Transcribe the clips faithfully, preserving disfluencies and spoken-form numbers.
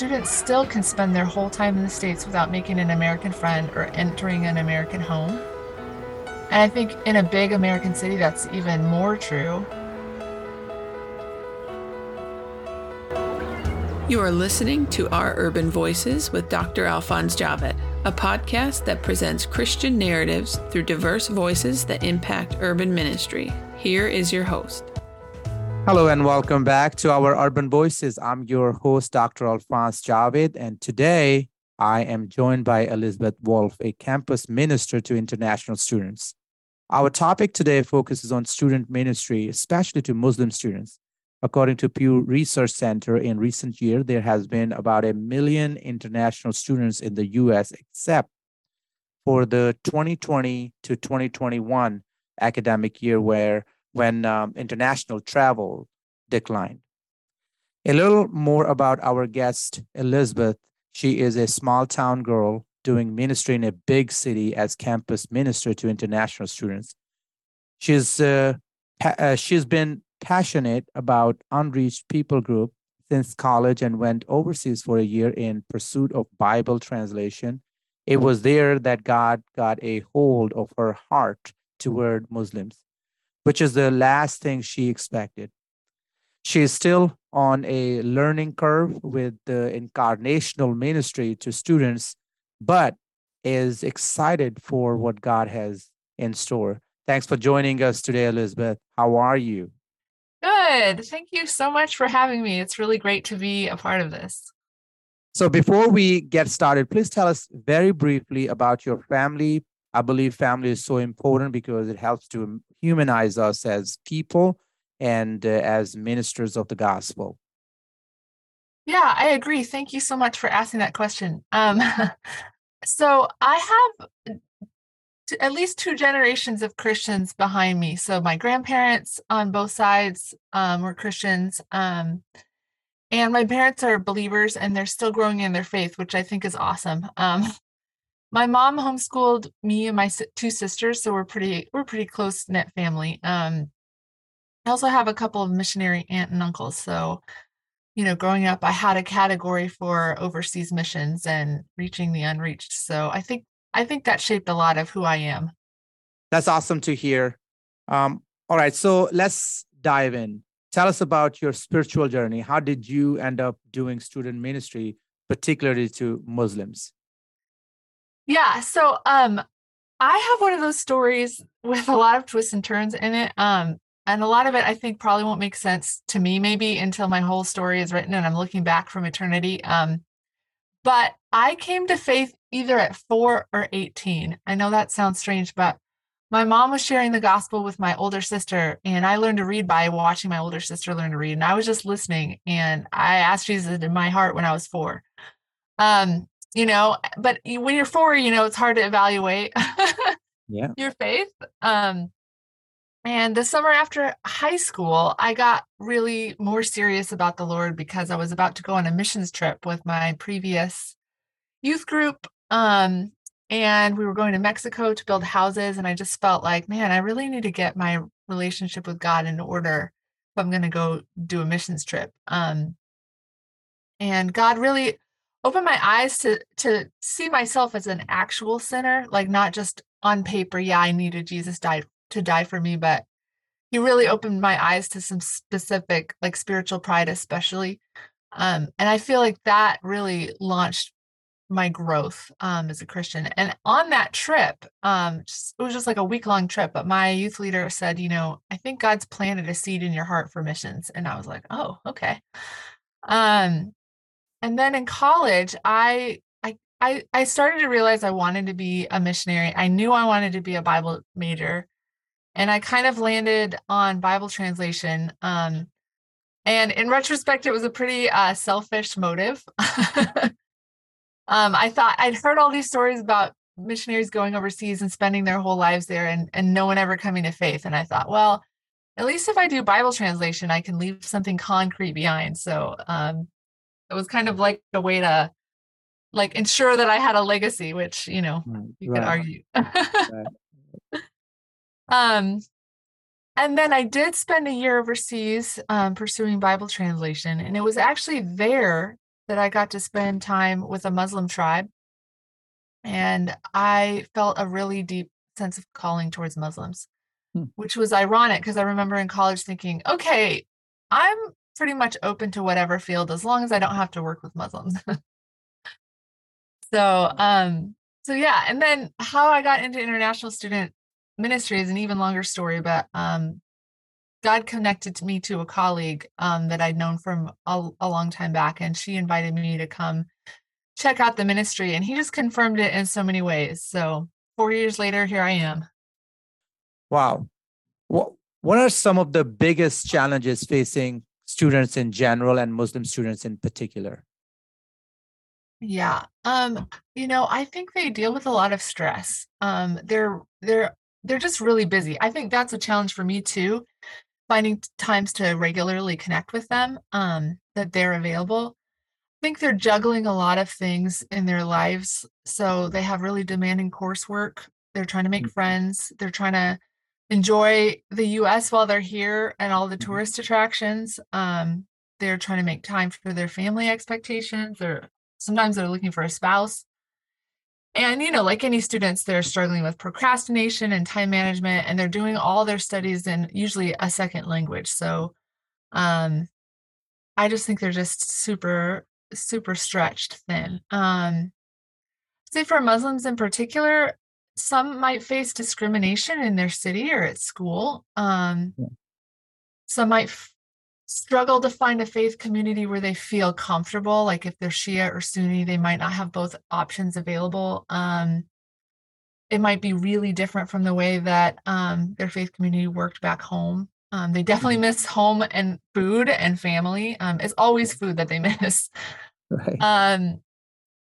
students still can spend their whole time in the States without making an American friend or entering an American home. And I think in a big American city, that's even more true. You are listening to Our Urban Voices with Doctor Alphonse Javed, a podcast that presents Christian narratives through diverse voices that impact urban ministry. Here is your host. Hello and welcome back to Our Urban Voices. I'm your host, Doctor Alphonse Javed, and today I am joined by Elizabeth Wolf, a campus minister to international students. Our topic today focuses on student ministry, especially to Muslim students. According to Pew Research Center, in recent years, there has been about a million international students in the U S, except for the twenty twenty to twenty twenty-one academic year where when um, international travel declined. A little more about our guest, Elizabeth. She is a small town girl doing ministry in a big city as campus minister to international students. She's uh, pa- uh, She's been passionate about unreached people group since college and went overseas for a year in pursuit of Bible translation. It was there that God got a hold of her heart toward Muslims, which is the last thing she expected. She is still on a learning curve with the incarnational ministry to students, but is excited for what God has in store. Thanks for joining us today, Elizabeth. How are you? Good. Thank you so much for having me. It's really great to be a part of this. So before we get started, please tell us very briefly about your family. I believe family is so important because it helps to humanize us as people and uh, as ministers of the gospel. Yeah, I agree. Thank you so much for asking that question. Um, so I have t- at least two generations of Christians behind me. So my grandparents on both sides um, were Christians, um, and my parents are believers, and they're still growing in their faith, which I think is awesome. Um, my mom homeschooled me and my two sisters, so we're pretty we're pretty close-knit family. Um, I also have a couple of missionary aunt and uncles. So, you know, growing up, I had a category for overseas missions and reaching the unreached. So I think I think that shaped a lot of who I am. That's awesome to hear. Um, all right, so let's dive in. Tell us about your spiritual journey. How did you end up doing student ministry, particularly to Muslims? Yeah, so um, I have one of those stories with a lot of twists and turns in it. Um, And a lot of it, I think, probably won't make sense to me maybe until my whole story is written and I'm looking back from eternity. Um, but I came to faith either at four or eighteen. I know that sounds strange, but my mom was sharing the gospel with my older sister, and I learned to read by watching my older sister learn to read. And I was just listening, and I asked Jesus in my heart when I was four. Um, you know, but when you're four, you know, it's hard to evaluate yeah. your faith. Um And the summer after high school, I got really more serious about the Lord because I was about to go on a missions trip with my previous youth group. Um, and we were going to Mexico to build houses. And I just felt like, man, I really need to get my relationship with God in order if I'm going to go do a missions trip. Um, and God really opened my eyes to, to see myself as an actual sinner, like not just on paper. Yeah, I needed Jesus died to die for me, but he really opened my eyes to some specific, like spiritual pride, especially. Um, and I feel like that really launched my growth um, as a Christian. And on that trip, um, just, it was just like a week long trip, but my youth leader said, you know, I think God's planted a seed in your heart for missions. And I was like, oh, okay. Um, and then in college, I I I started to realize I wanted to be a missionary. I knew I wanted to be a Bible major. And I kind of landed on Bible translation. Um, and in retrospect, it was a pretty uh, selfish motive. um, I thought I'd heard all these stories about missionaries going overseas and spending their whole lives there and, and no one ever coming to faith. And I thought, well, at least if I do Bible translation, I can leave something concrete behind. So um, it was kind of like a way to like ensure that I had a legacy, which, you know, you right. could argue. right. Um, and then I did spend a year overseas um, pursuing Bible translation, and it was actually there that I got to spend time with a Muslim tribe, and I felt a really deep sense of calling towards Muslims, hmm. which was ironic because I remember in college thinking, okay, I'm pretty much open to whatever field as long as I don't have to work with Muslims. So, um, so yeah. And then how I got into international student ministry is an even longer story, but um, God connected me to a colleague um, that I'd known from a, a long time back, and she invited me to come check out the ministry, and he just confirmed it in so many ways. So four years later, here I am. Wow. What, what are some of the biggest challenges facing students in general and Muslim students in particular? Yeah. Um, you know, I think they deal with a lot of stress. Um, they're, they're, they're just really busy. I think that's a challenge for me too, finding times to regularly connect with them, um, that they're available. I think they're juggling a lot of things in their lives. So they have really demanding coursework. They're trying to make mm-hmm. friends. They're trying to enjoy the U S while they're here and all the mm-hmm. tourist attractions. Um, they're trying to make time for their family expectations. They're Sometimes they're looking for a spouse. And, you know, like any students, they're struggling with procrastination and time management, and they're doing all their studies in usually a second language. So um, I just think they're just super, super stretched thin. Um, say for Muslims in particular, some might face discrimination in their city or at school. Um, some might f- struggle to find a faith community where they feel comfortable. Like if they're Shia or Sunni, they might not have both options available. Um, it might be really different from the way that um, their faith community worked back home. Um, they definitely miss home and food and family. Um, it's always food that they miss. Right. Um,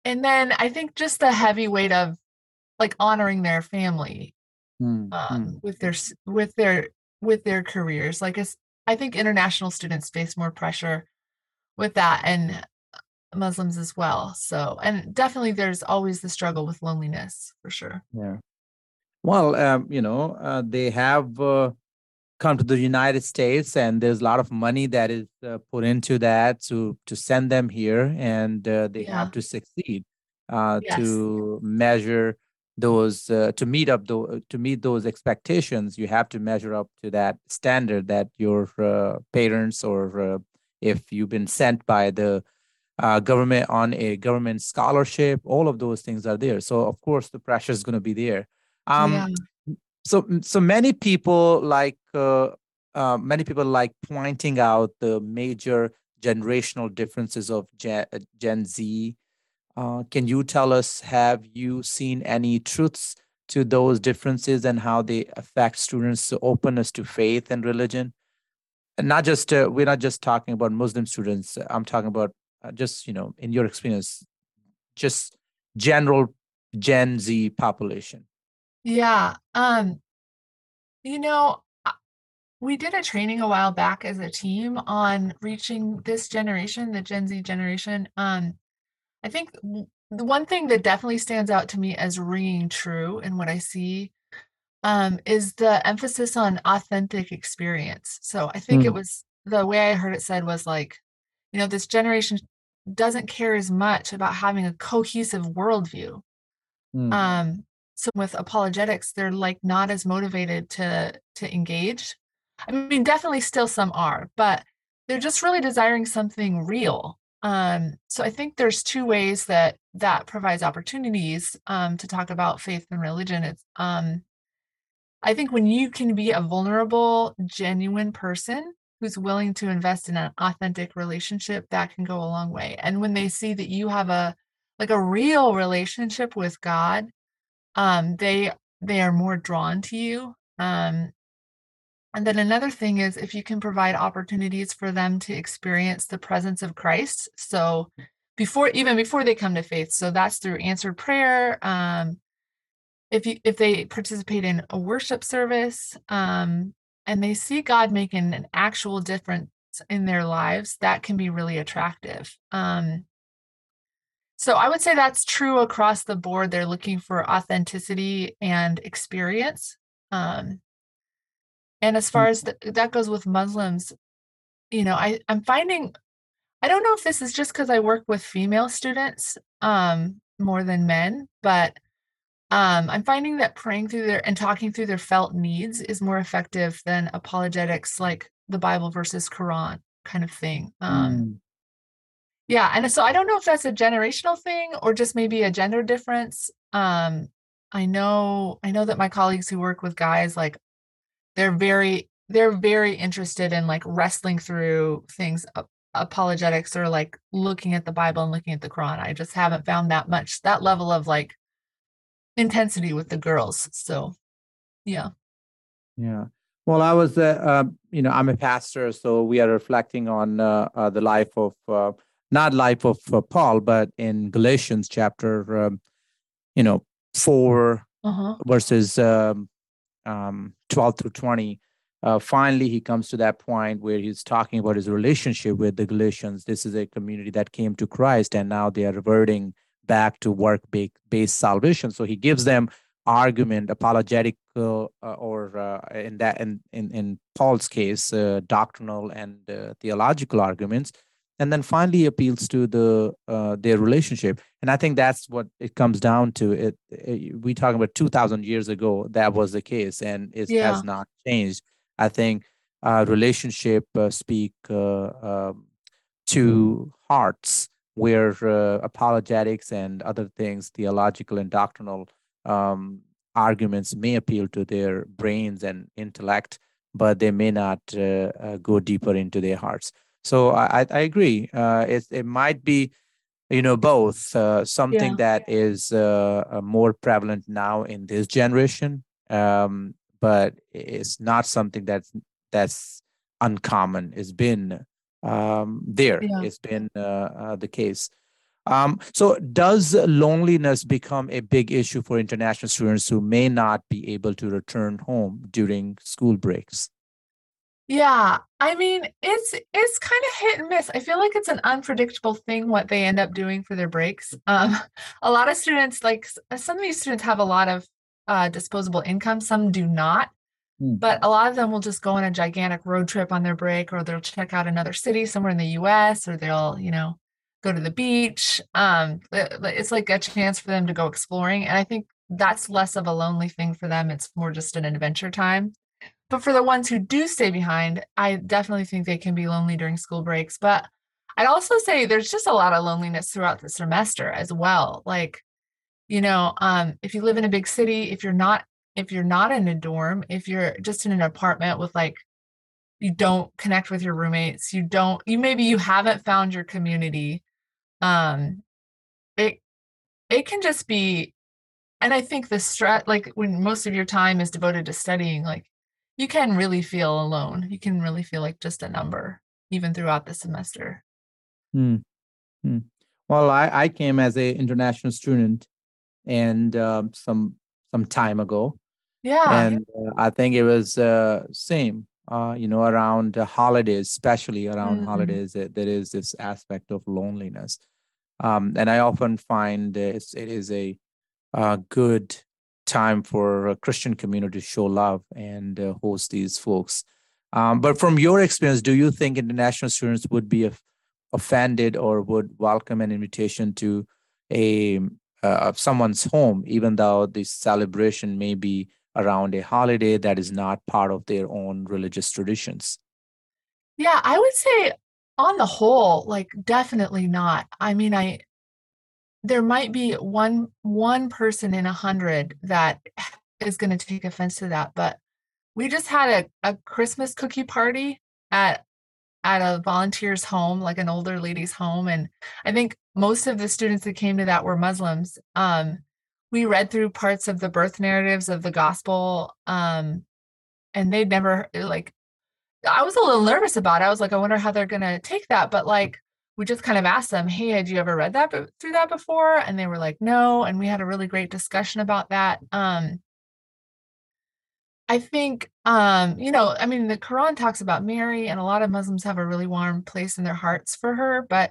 and then I think just the heavy weight of like honoring their family mm-hmm. um, with their with their with their careers. Like it's I think international students face more pressure with that, and Muslims as well. So, and definitely there's always the struggle with loneliness for sure. Yeah. Well, um, you know, uh, they have uh, come to the United States, and there's a lot of money that is uh, put into that to, to send them here, and uh, they yeah. have to succeed uh, yes. to measure those uh, to meet up the, to meet those expectations. You have to measure up to that standard that your uh, parents, or uh, if you've been sent by the uh, government on a government scholarship, all of those things are there. So of course the pressure is going to be there. Um, yeah. So so many people like uh, uh, many people like pointing out the major generational differences of Gen, Gen Z. Uh, can you tell us, have you seen any truths to those differences and how they affect students' openness to faith and religion? And not just, uh, we're not just talking about Muslim students. I'm talking about uh, just, you know, in your experience, just general Gen Z population. Yeah. Um, you know, we did a training a while back as a team on reaching this generation, the Gen Z generation. Um, I think the one thing that definitely stands out to me as ringing true in what I see um, is the emphasis on authentic experience. So I think mm. it was the way I heard it said was like, you know, this generation doesn't care as much about having a cohesive worldview. Mm. Um, so with apologetics, they're like not as motivated to to engage. I mean, definitely still some are, but they're just really desiring something real. Um, so I think there's two ways that that provides opportunities um, to talk about faith and religion. It's, um, I think when you can be a vulnerable, genuine person who's willing to invest in an authentic relationship, that can go a long way. And when they see that you have a like a real relationship with God, um, they they are more drawn to you. Um, And then another thing is if you can provide opportunities for them to experience the presence of Christ. So before, even before they come to faith, so that's through answered prayer. Um, if you, if they participate in a worship service um, and they see God making an actual difference in their lives, that can be really attractive. Um, so I would say that's true across the board. They're looking for authenticity and experience. Um, And as far as th- that goes with Muslims, you know, I, I'm finding I don't know if this is just because I work with female students um, more than men, but um, I'm finding that praying through their and talking through their felt needs is more effective than apologetics, like the Bible versus Quran kind of thing. Um, mm. Yeah. And so I don't know if that's a generational thing or just maybe a gender difference. Um, I know, I know that my colleagues who work with guys, like they're very, they're very interested in like wrestling through things, up, apologetics, or like looking at the Bible and looking at the Quran. I just haven't found that much, that level of like intensity with the girls. So, yeah. Yeah. Well, I was, uh, uh, you know, I'm a pastor, so we are reflecting on uh, uh, the life of, uh, not life of uh, Paul, but in Galatians chapter, um, you know, four uh-huh. verses um, um, twelve through twenty. Uh, finally, he comes to that point where he's talking about his relationship with the Galatians. This is a community that came to Christ, and now they are reverting back to work-based salvation. So he gives them argument, apologetical, uh, or uh, in that, in in in Paul's case, uh, doctrinal and uh, theological arguments, and then finally appeals to the uh, their relationship. And I think that's what it comes down to. It, it we talking about two thousand years ago, that was the case, and it yeah. has not changed. I think uh, relationship uh, speak uh, uh, to hearts, where uh, apologetics and other things, theological and doctrinal um, arguments may appeal to their brains and intellect, but they may not uh, uh, go deeper into their hearts. So I, I agree. Uh, it, it might be, you know, both uh, something yeah. that is uh, more prevalent now in this generation, um, but it's not something that's that's uncommon. It's been um, there. Yeah. It's been uh, uh, the case. Um, so does loneliness become a big issue for international students who may not be able to return home during school breaks? Yeah, I mean, it's it's kind of hit and miss. I feel like it's an unpredictable thing what they end up doing for their breaks. Um, a lot of students, like some of these students have a lot of Uh, disposable income. Some do not, but a lot of them will just go on a gigantic road trip on their break, or they'll check out another city somewhere in the U S, or they'll, you know, go to the beach. Um, it's like a chance for them to go exploring. And I think that's less of a lonely thing for them. It's more just an adventure time. But for the ones who do stay behind, I definitely think they can be lonely during school breaks. But I'd also say there's just a lot of loneliness throughout the semester as well. Like, you know, um, if you live in a big city, if you're not, if you're not in a dorm, if you're just in an apartment with like, you don't connect with your roommates, you don't, you, maybe you haven't found your community. Um, it, it can just be, and I think the stress, like when most of your time is devoted to studying, like you can really feel alone. You can really feel like just a number, even throughout the semester. Hmm. Hmm. Well, I, I came as an international student, and um, some some time ago. Yeah. And uh, I think it was uh, same, uh, you know, around uh, holidays, especially around mm-hmm. holidays, it, there is this aspect of loneliness. Um, and I often find it's, it is a, a good time for a Christian community to show love and uh, host these folks. Um, but from your experience, do you think international students would be offended or would welcome an invitation to a Uh, of someone's home, even though the celebration may be around a holiday that is not part of their own religious traditions? Yeah, I would say on the whole, like definitely not. I mean, I there might be one one person in a hundred that is going to take offense to that, but we just had a, a Christmas cookie party at at a volunteer's home, like an older lady's home. And I think most of the students that came to that were Muslims. Um, we read through parts of the birth narratives of the gospel. Um, and they'd never like, I was a little nervous about it. I was like, I wonder how they're going to take that. But like, we just kind of asked them, hey, had you ever read that through that before? And they were like, no. And we had a really great discussion about that. Um, I think, um, you know, I mean, the Quran talks about Mary, and a lot of Muslims have a really warm place in their hearts for her, but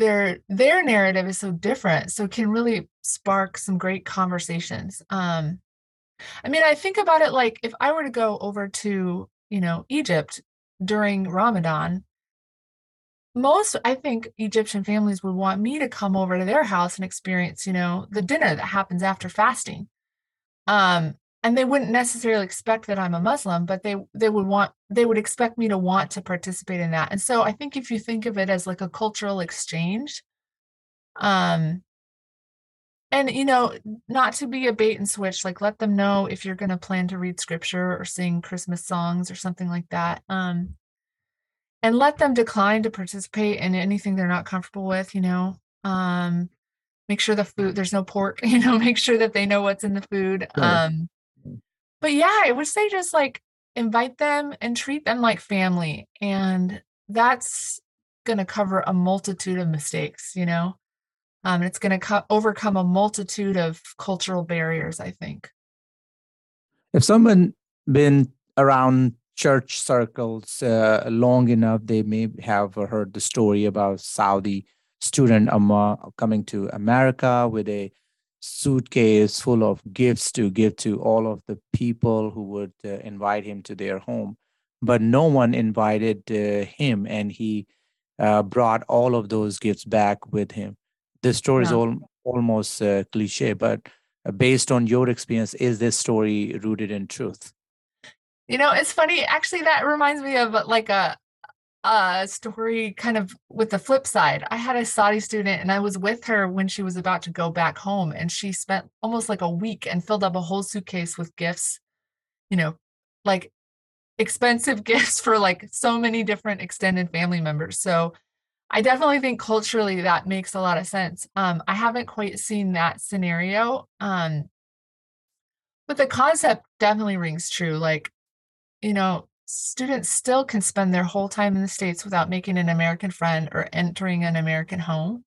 their their narrative is so different. So it can really spark some great conversations. Um, I mean, I think about it like if I were to go over to, you know, Egypt during Ramadan, most, I think, Egyptian families would want me to come over to their house and experience, you know, the dinner that happens after fasting. Um, and they wouldn't necessarily expect that I'm a Muslim, but they they would want they would expect me to want to participate in that. And so I think if you think of it as like a cultural exchange, um, and, you know, not to be a bait and switch, like let them know if you're going to plan to read scripture or sing Christmas songs or something like that. Um, and let them decline to participate in anything they're not comfortable with, you know, um, make sure the food, there's no pork, you know, make sure that they know what's in the food. Um, but yeah, I would say just like invite them and treat them like family. And that's going to cover a multitude of mistakes, you know. Um, it's going to co- overcome a multitude of cultural barriers, I think. If someone been around church circles uh, long enough, they may have heard the story about Saudi student Ammar coming to America with a suitcase full of gifts to give to all of the people who would uh, invite him to their home. But no one invited uh, him, and he uh, brought all of those gifts back with him. This story is all, almost uh, cliche, but based on your experience, is this story rooted in truth? You know, it's funny. Actually, that reminds me of like a, a story kind of with the flip side. I had a Saudi student and I was with her when she was about to go back home, and she spent almost like a week and filled up a whole suitcase with gifts, you know, like expensive gifts for like so many different extended family members. So I definitely think culturally that makes a lot of sense. Um, I haven't quite seen that scenario, um, but the concept definitely rings true. Like, you know, students still can spend their whole time in the States without making an American friend or entering an American home.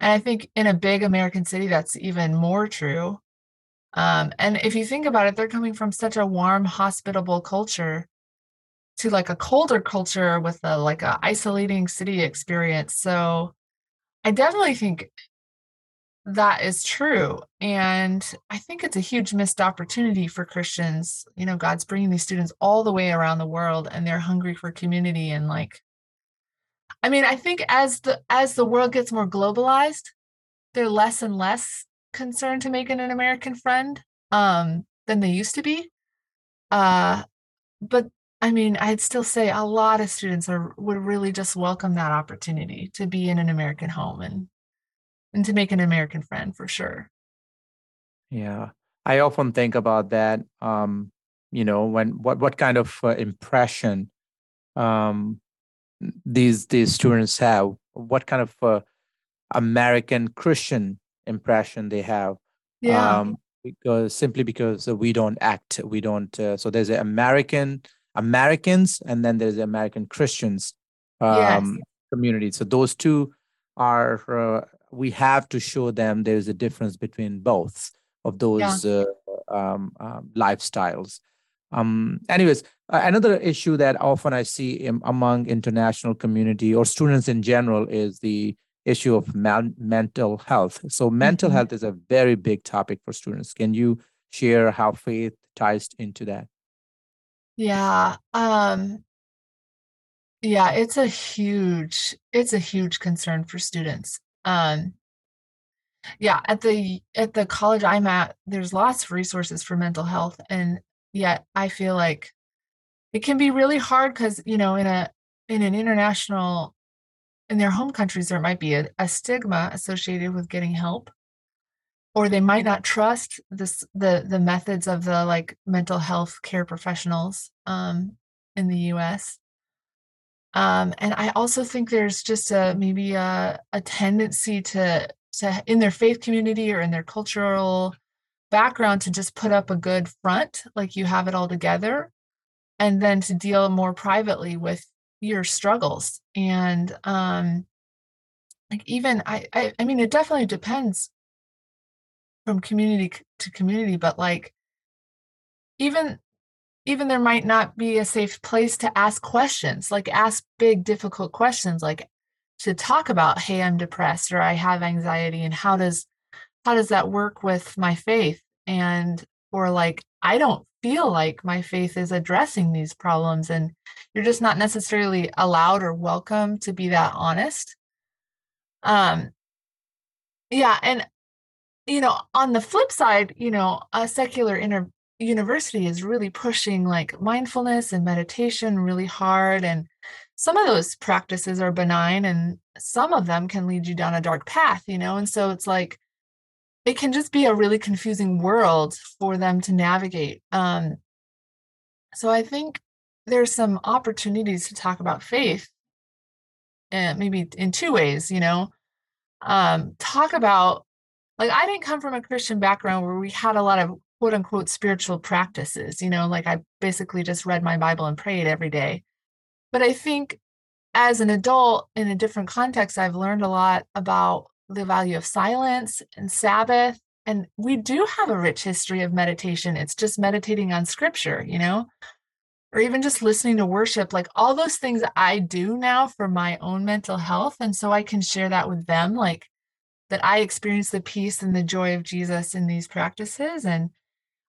And I think in a big American city, that's even more true. Um, and if you think about it, they're coming from such a warm, hospitable culture to like a colder culture with a like a isolating city experience. So I definitely think that is true. And I think it's a huge missed opportunity for Christians. You know, God's bringing these students all the way around the world, and they're hungry for community. And like, I mean, I think as the, as the world gets more globalized, they're less and less concerned to making an American friend um, than they used to be. Uh, but I mean, I'd still say a lot of students are would really just welcome that opportunity to be in an American home and and to make an American friend for sure. Yeah, I often think about that. Um, you know, when what what kind of uh, impression um, these these students have? What kind of uh, American Christian impression they have? Yeah, um, because simply because we don't act, we don't. Uh, so there's an American. Americans, and then there's the American Christians um, yes. community. So those two are, uh, we have to show them there's a difference between both of those yeah. uh, um, uh, lifestyles. Um, anyways, another issue that often I see among international community or students in general is the issue of mal- mental health. So mental mm-hmm. health is a very big topic for students. Can you share how faith ties into that? Yeah. Um, yeah, it's a huge, it's a huge concern for students. Um, yeah, at the, at the college I'm at, there's lots of resources for mental health. And yet I feel like it can be really hard because, you know, in a, in an international, in their home countries, there might be a, a stigma associated with getting help, or they might not trust this, the the methods of the like mental health care professionals um, in the U S. Um, and I also think there's just a maybe a, a tendency to to in their faith community or in their cultural background to just put up a good front, like you have it all together, and then to deal more privately with your struggles. And um, like even I, I I mean it definitely depends from community to community, but like, even, even there might not be a safe place to ask questions, like ask big, difficult questions, like to talk about, hey, I'm depressed, or I have anxiety, and how does, how does that work with my faith? And, or like, I don't feel like my faith is addressing these problems, and you're just not necessarily allowed or welcome to be that honest. Um, yeah. And, you know, on the flip side, you know, a secular inter- university is really pushing like mindfulness and meditation really hard. And some of those practices are benign and some of them can lead you down a dark path, you know? And so it's like, it can just be a really confusing world for them to navigate. Um, so I think there's some opportunities to talk about faith, and maybe in two ways, you know, um, talk about, like, I didn't come from a Christian background where we had a lot of quote unquote spiritual practices, you know, like I basically just read my Bible and prayed every day. But I think as an adult in a different context, I've learned a lot about the value of silence and Sabbath. And we do have a rich history of meditation. It's just meditating on scripture, you know, or even just listening to worship, like all those things I do now for my own mental health. And so I can share that with them, like that I experience the peace and the joy of Jesus in these practices. And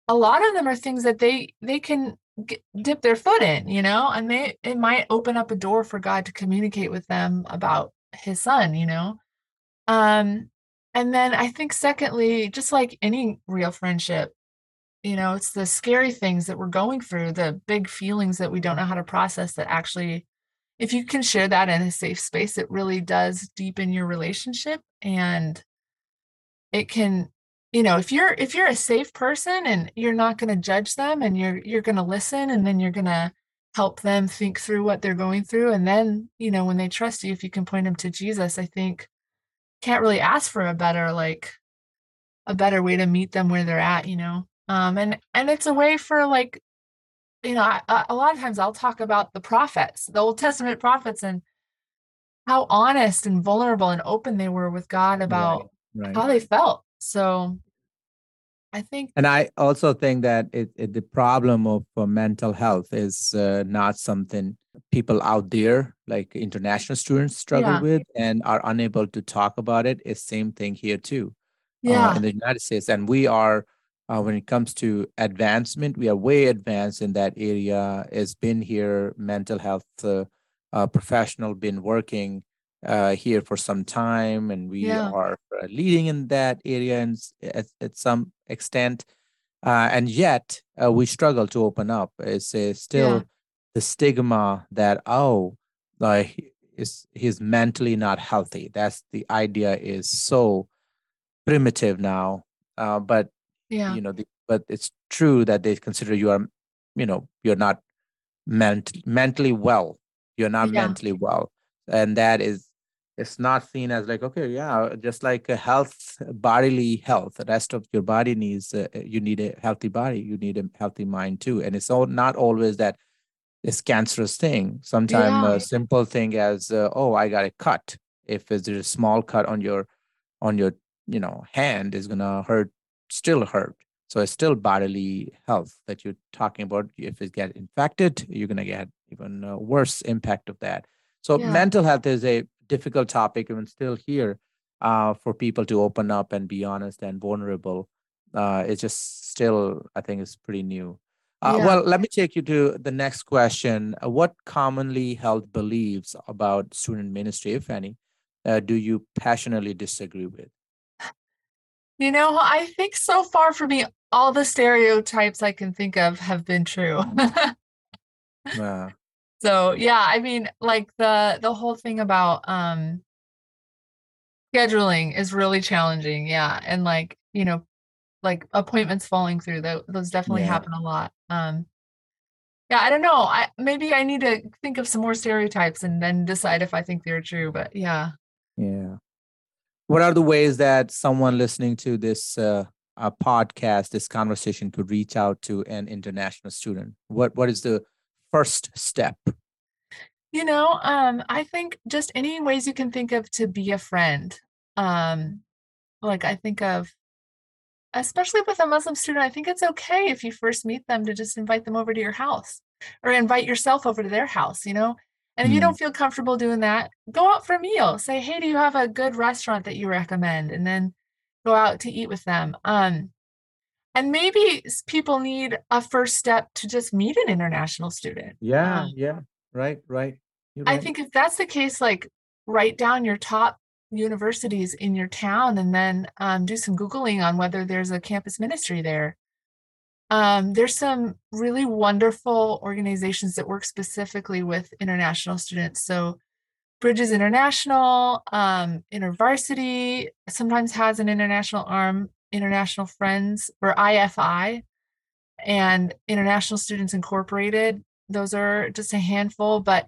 a lot of them are things that they, they can get, dip their foot in, you know, and they, it might open up a door for God to communicate with them about his son, you know? Um, and then I think secondly, just like any real friendship, you know, it's the scary things that we're going through, the big feelings that we don't know how to process, that actually, if you can share that in a safe space, it really does deepen your relationship. And it can, you know, if you're, if you're a safe person and you're not going to judge them and you're, you're going to listen, and then you're going to help them think through what they're going through. And then, you know, when they trust you, if you can point them to Jesus, I think can't really ask for a better, like a better way to meet them where they're at, you know? Um, and, and it's a way for like, you know, I, a lot of times I'll talk about the prophets, the Old Testament prophets, and how honest and vulnerable and open they were with God about right, right. how they felt. So I think. And I also think that it, it, the problem of uh, mental health is uh, not something people out there, like international students, struggle yeah. with and are unable to talk about it. It's the same thing here too yeah. uh, in the United States. And we are, uh, when it comes to advancement, we are way advanced in that area. It's been here, mental health uh, uh, professional been working uh, here for some time, and we yeah. are leading in that area and at, at some extent. Uh, and yet uh, we struggle to open up. It's uh, still... Yeah. The stigma that, oh, like is he's mentally not healthy. That's the idea is so primitive now. Uh, but yeah. you know, the, but it's true that they consider you are, you know, you're not ment mentally well. You're not yeah. mentally well, and that is, it's not seen as like okay, yeah, just like a health, bodily health. The rest of your body needs, uh, you need a healthy body, you need a healthy mind too, and it's all not always that. It's cancerous thing. Sometimes yeah. a simple thing as, uh, oh, I got a cut. If there's a small cut on your, on your, you know, hand is going to hurt, still hurt. So it's still bodily health that you're talking about. If it gets infected, you're going to get even uh, worse impact of that. So yeah. mental health is a difficult topic, even still here uh, for people to open up and be honest and vulnerable. Uh, it's just still, I think it's pretty new. Uh, yeah. Well, let me take you to the next question. What commonly held beliefs about student ministry, if any, uh, do you passionately disagree with? You know, I think so far for me, all the stereotypes I can think of have been true. Wow. So, yeah, I mean, like the, the whole thing about um, scheduling is really challenging. Yeah. And like, you know, like appointments falling through, that those definitely yeah. happen a lot. Um, yeah, I don't know. I maybe I need to think of some more stereotypes and then decide if I think they're true. But yeah, yeah. What are the ways that someone listening to this uh, uh, podcast, this conversation, could reach out to an international student? What What is the first step? You know, um, I think just any ways you can think of to be a friend. Um, like I think of. Especially with a Muslim student, I think it's okay if you first meet them to just invite them over to your house or invite yourself over to their house, you know? And if mm. you don't feel comfortable doing that, go out for a meal. Say, hey, do you have a good restaurant that you recommend? And then go out to eat with them. Um, And maybe people need a first step to just meet an international student. Yeah, um, yeah, right, right. You're right. I think if that's the case, like write down your top universities in your town and then um, do some Googling on whether there's a campus ministry there. Um, there's some really wonderful organizations that work specifically with international students. So Bridges International, um, InterVarsity sometimes has an international arm, International Friends or I F I, and International Students Incorporated. Those are just a handful, but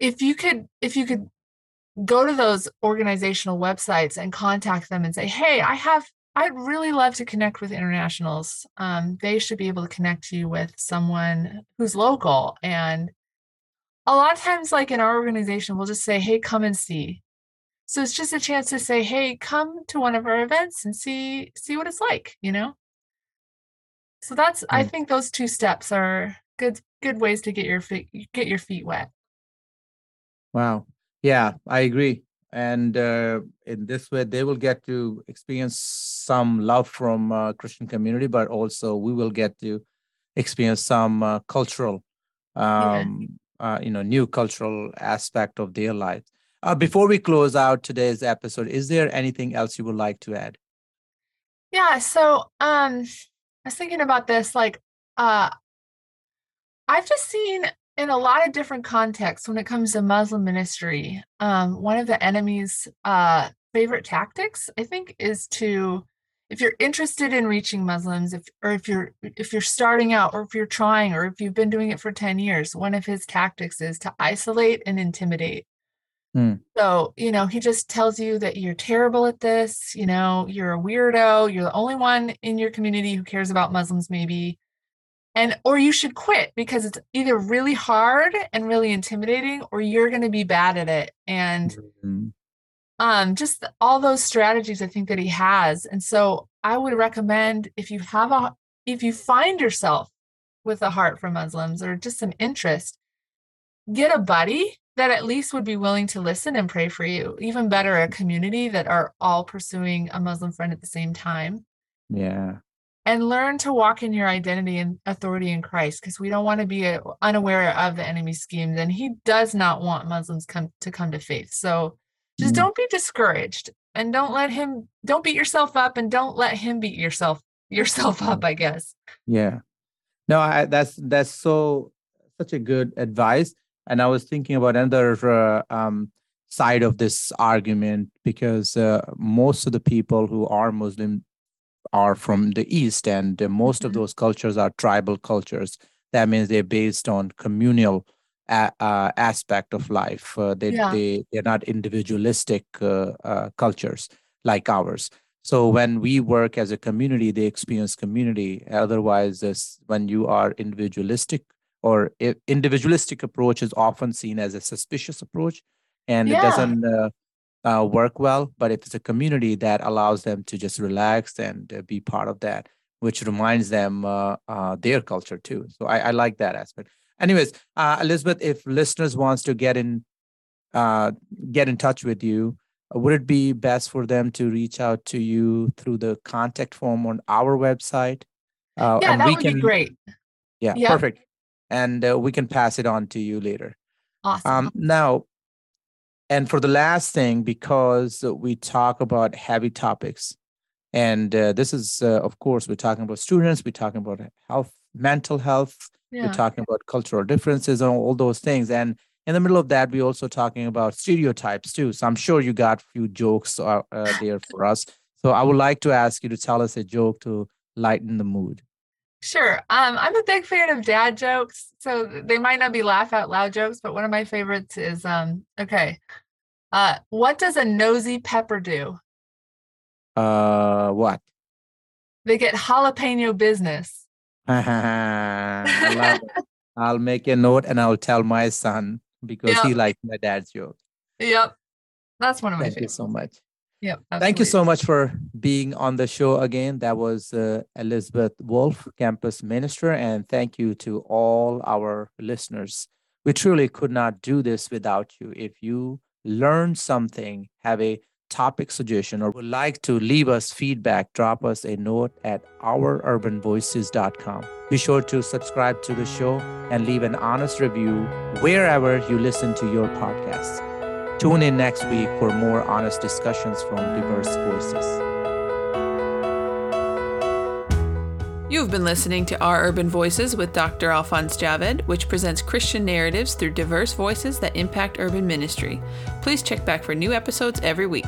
if you could, if you could go to those organizational websites and contact them and say, hey, I have, I'd really love to connect with internationals. Um, they should be able to connect you with someone who's local. And a lot of times, like in our organization, we'll just say, hey, come and see. So it's just a chance to say, hey, come to one of our events and see, see what it's like, you know? So that's, I think those two steps are good, good ways to get your feet, get your feet wet. Wow. Yeah, I agree. And uh, in this way, they will get to experience some love from uh, Christian community, but also we will get to experience some uh, cultural, um, yeah. uh, you know, new cultural aspect of their life. Uh, before we close out today's episode, is there anything else you would like to add? Yeah, so um, I was thinking about this, like, uh, I've just seen in a lot of different contexts when it comes to Muslim ministry, um, one of the enemy's uh, favorite tactics, I think, is to, if you're interested in reaching Muslims, if or if you're if you're starting out, or if you're trying, or if you've been doing it for ten years, one of his tactics is to isolate and intimidate. So, you know, he just tells you that you're terrible at this, you know, you're a weirdo, you're the only one in your community who cares about Muslims maybe, and, or you should quit because it's either really hard and really intimidating, or you're going to be bad at it. And mm-hmm. um, just all those strategies I think that he has. And so I would recommend if you have a, if you find yourself with a heart for Muslims or just some interest, get a buddy that at least would be willing to listen and pray for you. Even better, a community that are all pursuing a Muslim friend at the same time. Yeah. And learn to walk in your identity and authority in Christ, because we don't want to be a, unaware of the enemy's schemes. And he does not want Muslims come, to come to faith. So just mm-hmm. don't be discouraged, and don't let him, don't beat yourself up, and don't let him beat yourself, yourself up, I guess. Yeah. No, I, that's, that's so, such a good advice. And I was thinking about another uh, um, side of this argument, because uh, most of the people who are Muslim are from the East, and uh, most mm-hmm. of those cultures are tribal cultures. That means they're based on communal a- uh, aspect of life. Uh, they, yeah. they, they're not individualistic uh, uh, cultures like ours. So when we work as a community, they experience community. Otherwise, this, when you are individualistic, or individualistic approach is often seen as a suspicious approach, and yeah. it doesn't uh, uh, work well. But if it's a community that allows them to just relax and uh, be part of that, which reminds them uh, uh, their culture too. So I, I like that aspect. Anyways, uh, Elizabeth, if listeners wants to get in, uh, get in touch with you, would it be best for them to reach out to you through the contact form on our website? Uh, yeah, and that we would can, be great. Yeah, yep. Perfect. And uh, we can pass it on to you later. Awesome. Um, now, and for the last thing, because we talk about heavy topics, and uh, this is, uh, of course, we're talking about students, we're talking about health, mental health, yeah. we're talking about cultural differences and all those things. And in the middle of that, we're also talking about stereotypes too. So I'm sure you got a few jokes uh, uh, there for us. So I would like to ask you to tell us a joke to lighten the mood. Sure. Um, I'm a big fan of dad jokes, so they might not be laugh out loud jokes, but one of my favorites is, um, okay, uh, what does a nosy pepper do? Uh, what? They get jalapeno business. I love it. I'll make a note and I'll tell my son, because yep. he likes my dad's joke. Yep. That's one of my Thank favorites. Thank you so much. Yeah, thank you so much for being on the show again. That was uh, Elizabeth Wolf, campus minister, and thank you to all our listeners. We truly could not do this without you. If you learned something, have a topic suggestion, or would like to leave us feedback, drop us a note at our urban voices dot com. Be sure to subscribe to the show and leave an honest review wherever you listen to your podcasts. Tune in next week for more honest discussions from diverse voices. You've been listening to Our Urban Voices with Doctor Alphonse Javed, which presents Christian narratives through diverse voices that impact urban ministry. Please check back for new episodes every week.